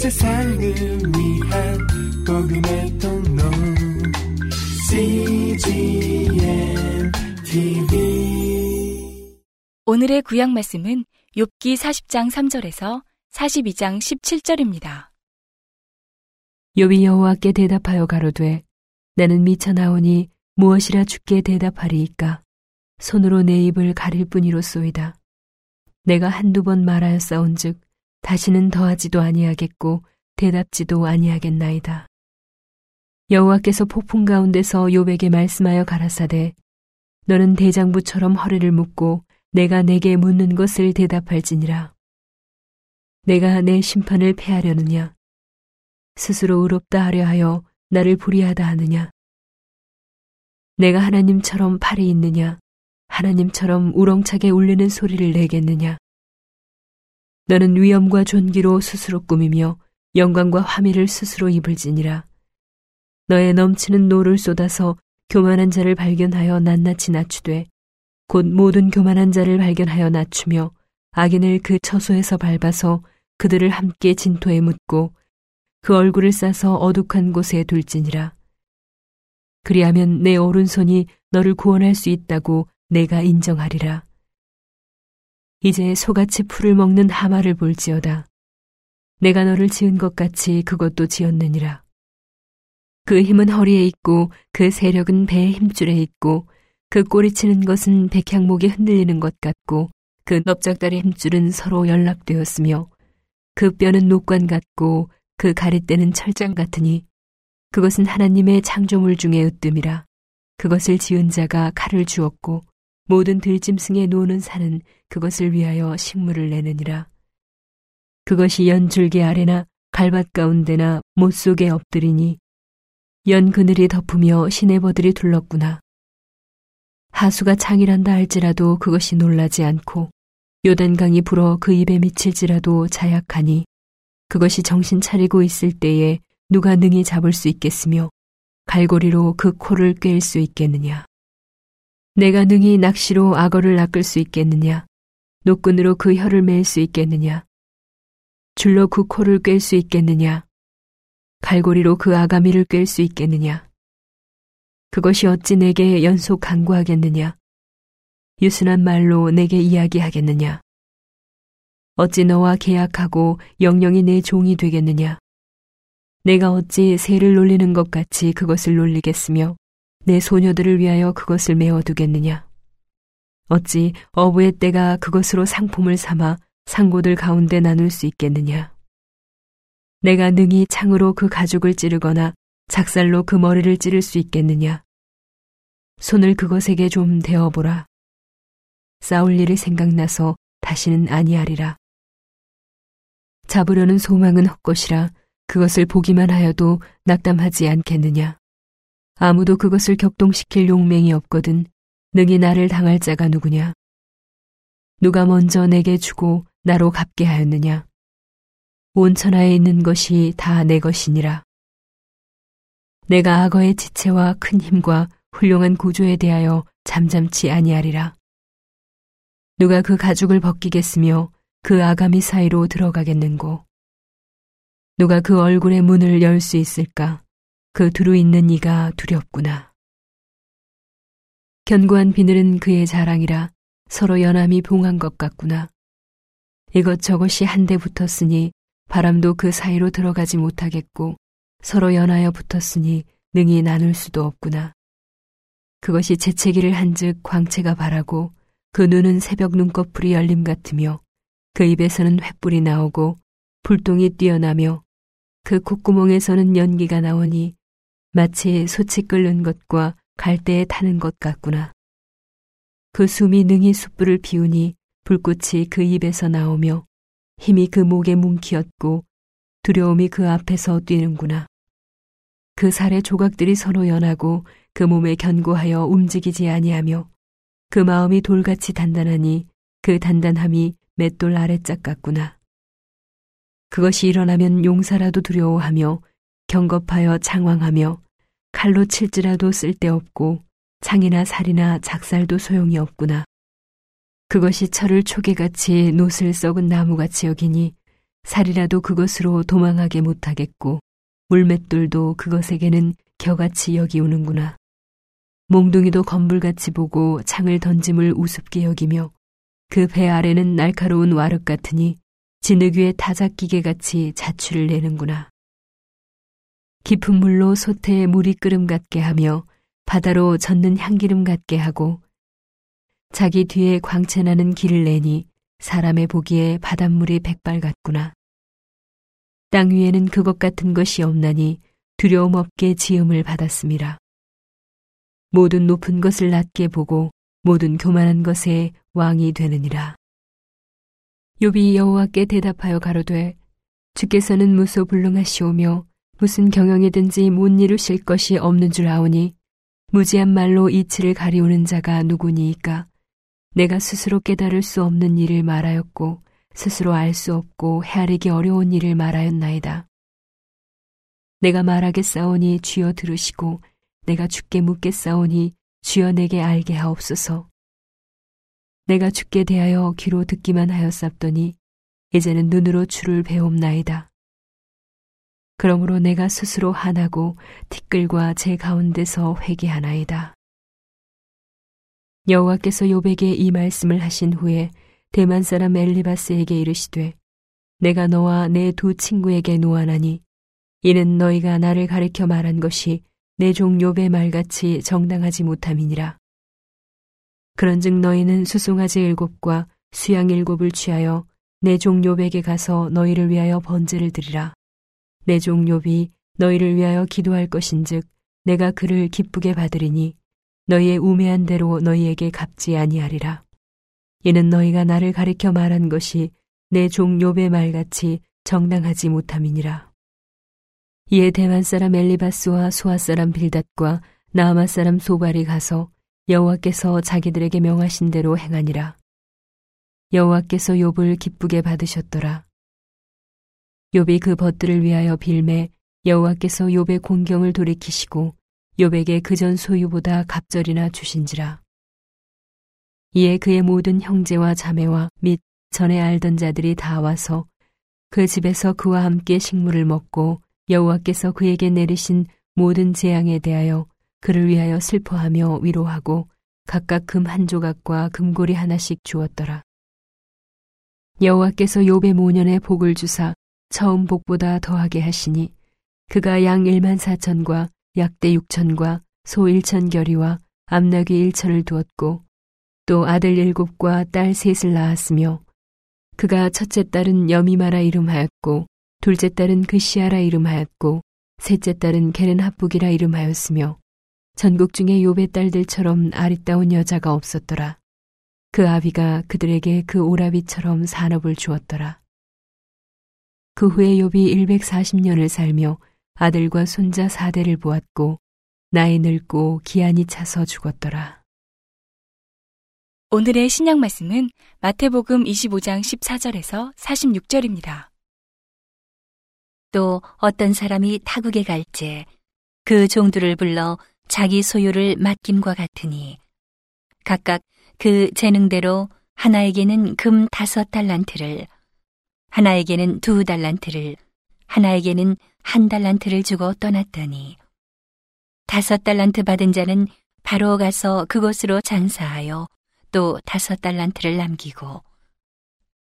세상을 위한 복음의 통로 cgmtv. 오늘의 구약 말씀은 욥기 40장 3절에서 42장 17절입니다. 욥이 여호와께 대답하여 가로되 나는 미쳐 나오니 무엇이라 주께 대답하리이까? 손으로 내 입을 가릴 뿐이로소이다. 내가 한두 번 말하였사온즉 다시는 더하지도 아니하겠고 대답지도 아니하겠나이다. 여호와께서 폭풍 가운데서 욥에게 말씀하여 가라사대 너는 대장부처럼 허리를 묶고 내가 내게 묻는 것을 대답할지니라. 내가 내 심판을 폐하려느냐? 스스로 의롭다 하려 하여 나를 불의하다 하느냐? 내가 하나님처럼 팔이 있느냐? 하나님처럼 우렁차게 울리는 소리를 내겠느냐? 너는 위엄과 존귀로 스스로 꾸미며 영광과 화미를 스스로 입을지니라. 너의 넘치는 노를 쏟아서 교만한 자를 발견하여 낱낱이 낮추되 곧 모든 교만한 자를 발견하여 낮추며 악인을 그 처소에서 밟아서 그들을 함께 진토에 묻고 그 얼굴을 싸서 어둑한 곳에 둘지니라. 그리하면 내 오른손이 너를 구원할 수 있다고 내가 인정하리라. 이제 소같이 풀을 먹는 하마를 볼지어다. 내가 너를 지은 것 같이 그것도 지었느니라. 그 힘은 허리에 있고 그 세력은 배의 힘줄에 있고 그 꼬리치는 것은 백향목이 흔들리는 것 같고 그 넓적다리 힘줄은 서로 연락되었으며 그 뼈는 녹관 같고 그 가리대는 철장 같으니 그것은 하나님의 창조물 중에 으뜸이라. 그것을 지은 자가 칼을 주었고 모든 들짐승에 노는 산은 그것을 위하여 식물을 내느니라. 그것이 연줄기 아래나 갈밭 가운데나 못 속에 엎드리니 연 그늘이 덮으며 시내버들이 둘렀구나. 하수가 창이란다 할지라도 그것이 놀라지 않고 요단강이 불어 그 입에 미칠지라도 자약하니 그것이 정신 차리고 있을 때에 누가 능히 잡을 수 있겠으며 갈고리로 그 코를 꿰일 수 있겠느냐? 내가 능히 낚시로 악어를 낚을 수 있겠느냐? 노끈으로 그 혀를 맬 수 있겠느냐? 줄로 그 코를 꿰일 수 있겠느냐? 갈고리로 그 아가미를 꿰일 수 있겠느냐? 그것이 어찌 내게 연속 강구하겠느냐? 유순한 말로 내게 이야기하겠느냐? 어찌 너와 계약하고 영영이 내 종이 되겠느냐? 내가 어찌 새를 놀리는 것 같이 그것을 놀리겠으며 내 소녀들을 위하여 그것을 메어두겠느냐? 어찌 어부의 때가 그것으로 상품을 삼아 상고들 가운데 나눌 수 있겠느냐? 내가 능히 창으로 그 가죽을 찌르거나 작살로 그 머리를 찌를 수 있겠느냐? 손을 그것에게 좀 대어보라. 싸울 일이 생각나서 다시는 아니하리라. 잡으려는 소망은 헛것이라. 그것을 보기만 하여도 낙담하지 않겠느냐? 아무도 그것을 격동시킬 용맹이 없거든 능히 나를 당할 자가 누구냐? 누가 먼저 내게 주고 나로 갚게 하였느냐? 온 천하에 있는 것이 다 내 것이니라. 내가 악어의 지체와 큰 힘과 훌륭한 구조에 대하여 잠잠치 아니하리라. 누가 그 가죽을 벗기겠으며 그 아가미 사이로 들어가겠는고? 누가 그 얼굴의 문을 열 수 있을까? 그 두루 있는 이가 두렵구나. 견고한 비늘은 그의 자랑이라. 서로 연함이 봉한 것 같구나. 이것저것이 한데 붙었으니 바람도 그 사이로 들어가지 못하겠고 서로 연하여 붙었으니 능히 나눌 수도 없구나. 그것이 재채기를 한즉 광채가 바라고 그 눈은 새벽 눈꺼풀이 열림 같으며 그 입에서는 횃불이 나오고 불똥이 뛰어나며 그 콧구멍에서는 연기가 나오니 마치 솥이 끓는 것과 갈대에 타는 것 같구나. 그 숨이 능히 숯불을 피우니 불꽃이 그 입에서 나오며 힘이 그 목에 뭉키었고 두려움이 그 앞에서 뛰는구나. 그 살의 조각들이 서로 연하고 그 몸에 견고하여 움직이지 아니하며 그 마음이 돌같이 단단하니 그 단단함이 맷돌 아래짝 같구나. 그것이 일어나면 용사라도 두려워하며 경겁하여 장황하며 칼로 칠지라도 쓸데없고 창이나 살이나 작살도 소용이 없구나. 그것이 철을 초개같이 노슬 썩은 나무같이 여기니 살이라도 그것으로 도망하게 못하겠고 물맷돌도 그것에게는 겨같이 여기우는구나. 몽둥이도 건불같이 보고 창을 던짐을 우습게 여기며 그 배 아래는 날카로운 와륵 같으니 진흙위에 타작기계같이 자취를 내는구나. 깊은 물로 소태에 물이 끓음 같게 하며 바다로 젓는 향기름 같게 하고 자기 뒤에 광채나는 길을 내니 사람의 보기에 바닷물이 백발 같구나. 땅 위에는 그것 같은 것이 없나니 두려움 없게 지음을 받았음이라. 모든 높은 것을 낮게 보고 모든 교만한 것에 왕이 되느니라. 욥이 여호와께 대답하여 가로되 주께서는 무소불능하시오며 무슨 경영이든지 못 이루실 것이 없는 줄 아오니 무지한 말로 이치를 가리우는 자가 누구니이까? 내가 스스로 깨달을 수 없는 일을 말하였고 스스로 알 수 없고 헤아리기 어려운 일을 말하였나이다. 내가 말하겠사오니 주여 들으시고 내가 주께 묻겠사오니 주여 내게 알게 하옵소서. 내가 주께 대하여 귀로 듣기만 하였사옵더니 이제는 눈으로 주를 배옵나이다. 그러므로 내가 스스로 한하고 티끌과 제 가운데서 회개하나이다. 여호와께서 욥에게 이 말씀을 하신 후에 대만 사람 엘리바스에게 이르시되 내가 너와 내 두 친구에게 노하나니 이는 너희가 나를 가리켜 말한 것이 내 종 욥의 말같이 정당하지 못함이니라. 그런즉 너희는 수송아지 7과 수양 7을 취하여 내 종 욥에게 가서 너희를 위하여 번제를 드리라. 내 종 욥이 너희를 위하여 기도할 것인즉 내가 그를 기쁘게 받으리니 너희의 우매한 대로 너희에게 갚지 아니하리라. 이는 너희가 나를 가리켜 말한 것이 내 종 욥의 말같이 정당하지 못함이니라. 이에 대만 사람 엘리바스와 수아 사람 빌닷과 나아마 사람 소발이 가서 여호와께서 자기들에게 명하신 대로 행하니라. 여호와께서 욥을 기쁘게 받으셨더라. 욥이 그 벗들을 위하여 빌매 여호와께서 욥의 공경을 돌이키시고 욥에게 그전 소유보다 갑절이나 주신지라. 이에 그의 모든 형제와 자매와 및 전에 알던 자들이 다 와서 그 집에서 그와 함께 식물을 먹고 여호와께서 그에게 내리신 모든 재앙에 대하여 그를 위하여 슬퍼하며 위로하고 각각 금 1조각과 금고리 하나씩 주었더라. 여호와께서 욥의 모년에 복을 주사 처음 복보다 더하게 하시니 그가 양 14,000과 약대 6,000과 소 1,000겨리와 암나귀 1,000을 두었고 또 아들 7과 딸 3을 낳았으며 그가 첫째 딸은 여미마라 이름하였고 둘째 딸은 그시아라 이름하였고 셋째 딸은 게렌핫북이라 이름하였으며 전국 중에 욥의 딸들처럼 아리따운 여자가 없었더라. 그 아비가 그들에게 그 오라비처럼 산업을 주었더라. 그 후에 욥이 140년을 살며 아들과 손자 4대를 보았고 나이 늙고 기한이 차서 죽었더라. 오늘의 신약 말씀은 마태복음 25장 14절에서 46절입니다. 또 어떤 사람이 타국에 갈지 그 종들을 불러 자기 소유를 맡김과 같으니 각각 그 재능대로 하나에게는 금 5달란트를 하나에게는 2달란트를, 하나에게는 1달란트를 주고 떠났더니 5달란트 받은 자는 바로 가서 그곳으로 장사하여 또 5달란트를 남기고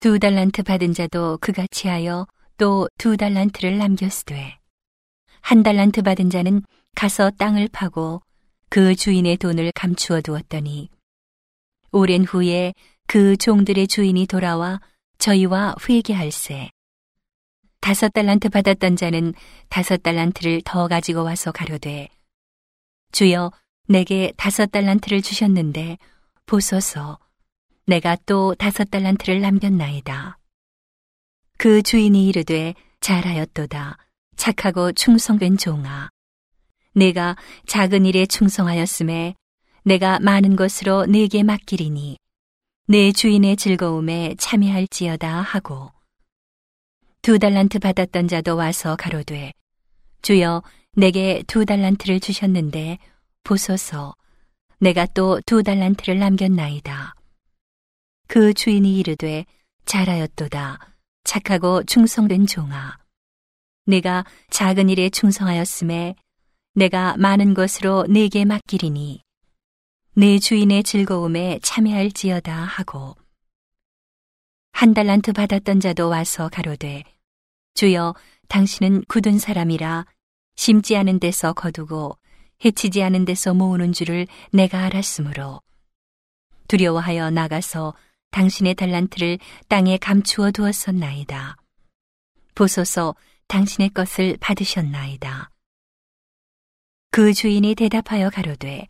2달란트 받은 자도 그같이 하여 또 2달란트를 남겼으되 1달란트 받은 자는 가서 땅을 파고 그 주인의 돈을 감추어 두었더니 오랜 후에 그 종들의 주인이 돌아와 저희와 회개할세. 5달란트 받았던 자는 5달란트를 더 가지고 와서 가로되 주여 내게 5달란트를 주셨는데 보소서 내가 또 5달란트를 남겼나이다. 그 주인이 이르되 잘하였도다 착하고 충성된 종아 내가 작은 일에 충성하였음에 내가 많은 것으로 네게 맡기리니 내 주인의 즐거움에 참여할지어다 하고 2달란트 받았던 자도 와서 가로되 주여 내게 2달란트를 주셨는데 보소서 내가 또 2달란트를 남겼나이다. 그 주인이 이르되 잘하였도다 착하고 충성된 종아, 내가 작은 일에 충성하였음에 내가 많은 것으로 네게 맡기리니 내 주인의 즐거움에 참여할지어다 하고, 한 달란트 받았던 자도 와서 가로되 주여, 당신은 굳은 사람이라 심지 않은 데서 거두고 해치지 않은 데서 모으는 줄을 내가 알았으므로 두려워하여 나가서 당신의 달란트를 땅에 감추어 두었었나이다. 보소서, 당신의 것을 받으셨나이다. 그 주인이 대답하여 가로되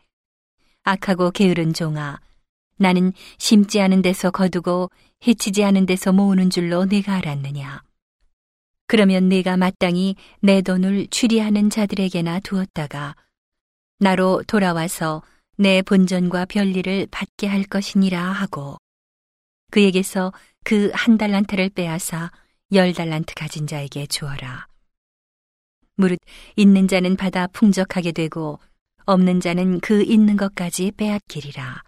악하고 게으른 종아, 나는 심지 않은 데서 거두고 해치지 않은 데서 모으는 줄로 네가 알았느냐. 그러면 네가 마땅히 내 돈을 취리하는 자들에게나 두었다가 나로 돌아와서 내 본전과 별리를 받게 할 것이니라 하고, 그에게서 그 한 달란트를 빼앗아 10달란트 가진 자에게 주어라. 무릇 있는 자는 받아 풍족하게 되고 없는 자는 그 있는 것까지 빼앗기리라.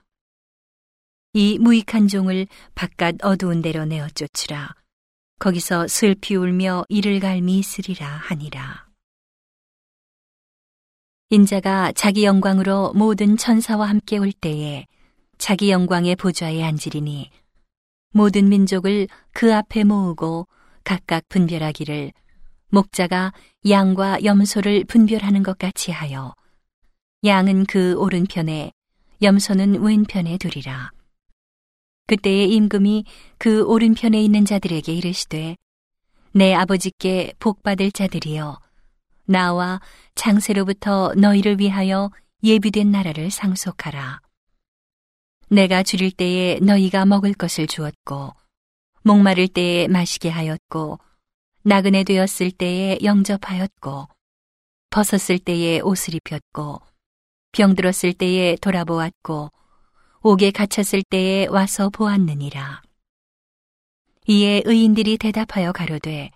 이 무익한 종을 바깥 어두운 데로 내어 쫓으라. 거기서 슬피 울며 이를 갈미 있으리라 하니라. 인자가 자기 영광으로 모든 천사와 함께 올 때에 자기 영광의 보좌에 앉으리니 모든 민족을 그 앞에 모으고 각각 분별하기를 목자가 양과 염소를 분별하는 것 같이 하여 양은 그 오른편에 염소는 왼편에 두리라. 그때의 임금이 그 오른편에 있는 자들에게 이르시되 내 아버지께 복받을 자들이여, 나와 창세로부터 너희를 위하여 예비된 나라를 상속하라. 내가 줄일 때에 너희가 먹을 것을 주었고 목마를 때에 마시게 하였고 나그네 되었을 때에 영접하였고 벗었을 때에 옷을 입혔고 병들었을 때에 돌아보았고 옥에 갇혔을 때에 와서 보았느니라. 이에 의인들이 대답하여 가로되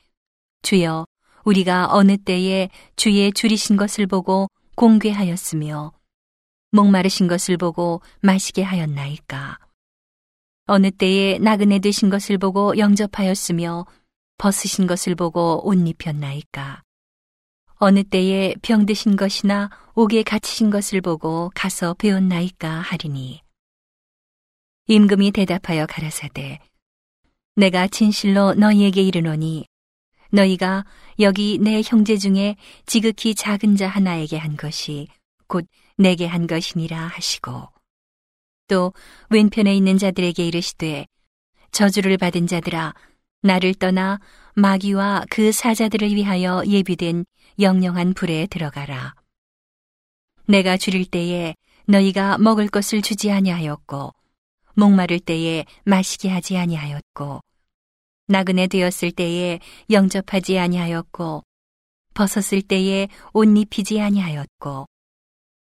주여, 우리가 어느 때에 주의 줄이신 것을 보고 공궤하였으며 목마르신 것을 보고 마시게 하였나이까? 어느 때에 나그네 되신 것을 보고 영접하였으며 벗으신 것을 보고 옷 입혔나이까? 어느 때에 병드신 것이나 옥에 갇히신 것을 보고 가서 배웠나이까 하리니, 임금이 대답하여 가라사대 내가 진실로 너희에게 이르노니 너희가 여기 내 형제 중에 지극히 작은 자 하나에게 한 것이 곧 내게 한 것이니라 하시고, 또 왼편에 있는 자들에게 이르시되 저주를 받은 자들아, 나를 떠나 마귀와 그 사자들을 위하여 예비된 영영한 불에 들어가라. 내가 줄일 때에 너희가 먹을 것을 주지 아니하였고 목마를 때에 마시게 하지 아니하였고 나그네 되었을 때에 영접하지 아니하였고 벗었을 때에 옷 입히지 아니하였고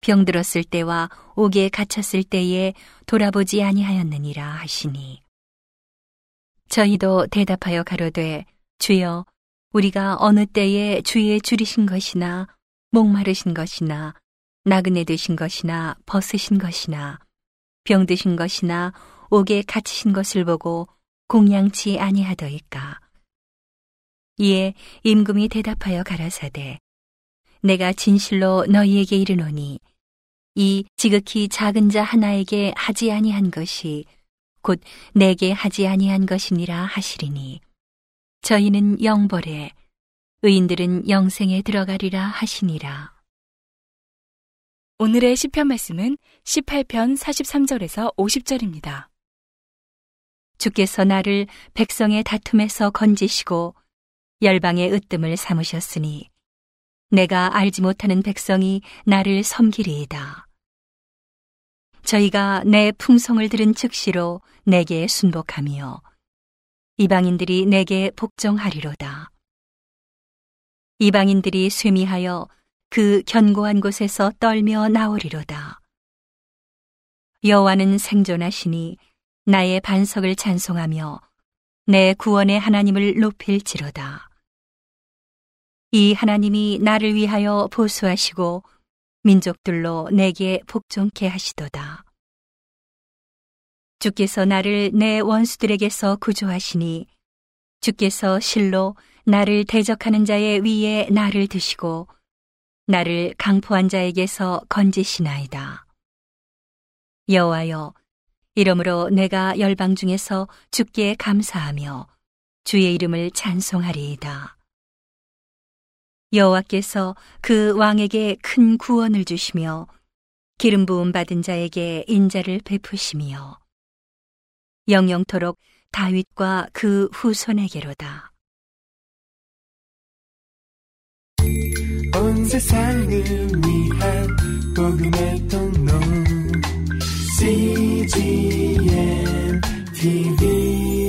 병들었을 때와 옥에 갇혔을 때에 돌아보지 아니하였느니라 하시니, 저희도 대답하여 가로되 주여, 우리가 어느 때에 주의 줄이신 것이나 목마르신 것이나 나그네 되신 것이나 벗으신 것이나 병드신 것이나 옥에 갇히신 것을 보고 공양치 아니하더이까? 이에 임금이 대답하여 가라사대 내가 진실로 너희에게 이르노니 이 지극히 작은 자 하나에게 하지 아니한 것이 곧 내게 하지 아니한 것이니라 하시리니, 저희는 영벌에 의인들은 영생에 들어가리라 하시니라. 오늘의 시편 말씀은 18편 43절에서 50절입니다. 주께서 나를 백성의 다툼에서 건지시고 열방의 으뜸을 삼으셨으니 내가 알지 못하는 백성이 나를 섬기리이다. 저희가 내 풍성을 들은 즉시로 내게 순복하며 이방인들이 내게 복종하리로다. 이방인들이 쇠미하여 그 견고한 곳에서 떨며 나오리로다. 여호와는 생존하시니 나의 반석을 찬송하며 내 구원의 하나님을 높일지로다. 이 하나님이 나를 위하여 보수하시고 민족들로 내게 복종케 하시도다. 주께서 나를 내 원수들에게서 구조하시니 주께서 실로 나를 대적하는 자의 위에 나를 드시고 나를 강포한 자에게서 건지시나이다. 여호와여, 이러므로 내가 열방 중에서 주께 감사하며 주의 이름을 찬송하리이다. 여호와께서 그 왕에게 큰 구원을 주시며 기름 부음 받은 자에게 인자를 베푸시며 영영토록 다윗과 그 후손에게로다. 온 세상을 위한 복음의 통로 cgmtv